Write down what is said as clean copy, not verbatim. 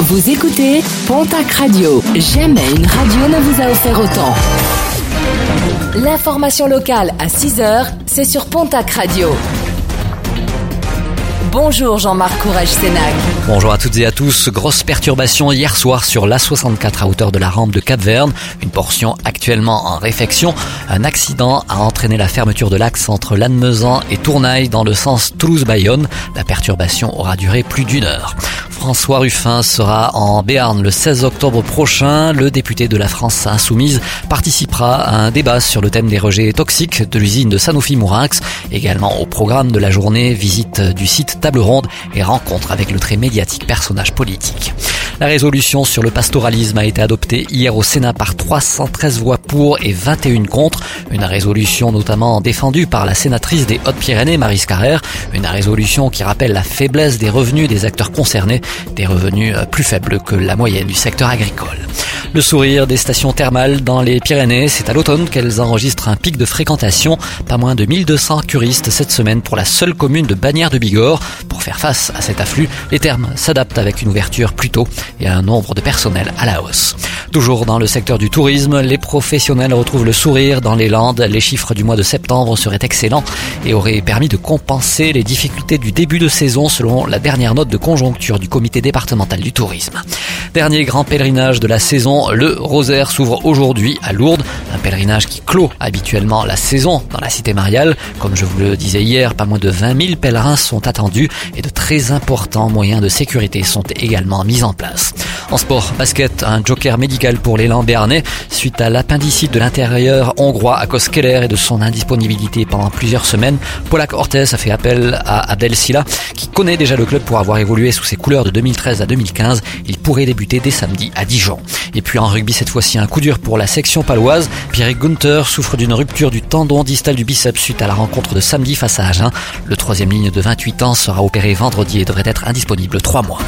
Vous écoutez Pontac Radio. Jamais une radio ne vous a offert autant. L'information locale à 6h, c'est sur Pontac Radio. Bonjour Jean-Marc Courrèges-Sénac. Bonjour à toutes et à tous. Grosse perturbation hier soir sur l'A64 à hauteur de la rampe de Cap-Verne. Une portion actuellement en réfection. Un accident a entraîné la fermeture de l'axe entre Lannemezan et Tournaille dans le sens Toulouse-Bayonne. La perturbation aura duré plus d'une heure. François Ruffin sera en Béarn le 16 octobre prochain. Le député de la France Insoumise participera à un débat sur le thème des rejets toxiques de l'usine de Sanofi-Mourinx. Également au programme de la journée, visite du site, table ronde et rencontre avec le très médiatique personnage politique. La résolution sur le pastoralisme a été adoptée hier au Sénat par 313 voix pour et 21 contre. Une résolution notamment défendue par la sénatrice des Hautes-Pyrénées, Maryse Carrère. Une résolution qui rappelle la faiblesse des revenus des acteurs concernés, des revenus plus faibles que la moyenne du secteur agricole. Le sourire des stations thermales dans les Pyrénées, c'est à l'automne qu'elles enregistrent un pic de fréquentation. Pas moins de 1200 curistes cette semaine pour la seule commune de Bagnères-de-Bigorre. Pour faire face à cet afflux, les thermes s'adaptent avec une ouverture plus tôt et un nombre de personnel à la hausse. Toujours dans le secteur du tourisme, les professionnels retrouvent le sourire dans les Landes. Les chiffres du mois de septembre seraient excellents et auraient permis de compenser les difficultés du début de saison selon la dernière note de conjoncture du comité départemental du tourisme. Dernier grand pèlerinage de la saison, le rosaire s'ouvre aujourd'hui à Lourdes. Un pèlerinage qui clôt habituellement la saison dans la cité mariale. Comme je vous le disais hier, pas moins de 20 000 pèlerins sont attendus et de très importants moyens de sécurité sont également mis en place. En sport, basket, un joker médical pour l'élan béarnais suite à l'appendicite de l'intérieur hongrois Akos Keller et de son indisponibilité pendant plusieurs semaines. Pau-Orthez a fait appel à Abdel Sila qui connaît déjà le club pour avoir évolué sous ses couleurs de 2013 à 2015. Il pourrait débuter dès samedi à Dijon. Et puis en rugby, cette fois-ci, un coup dur pour la section paloise. Pierrick Gunther souffre d'une rupture du tendon distal du biceps suite à la rencontre de samedi face à Agen. Le troisième ligne de 28 ans sera opéré vendredi et devrait être indisponible 3 mois.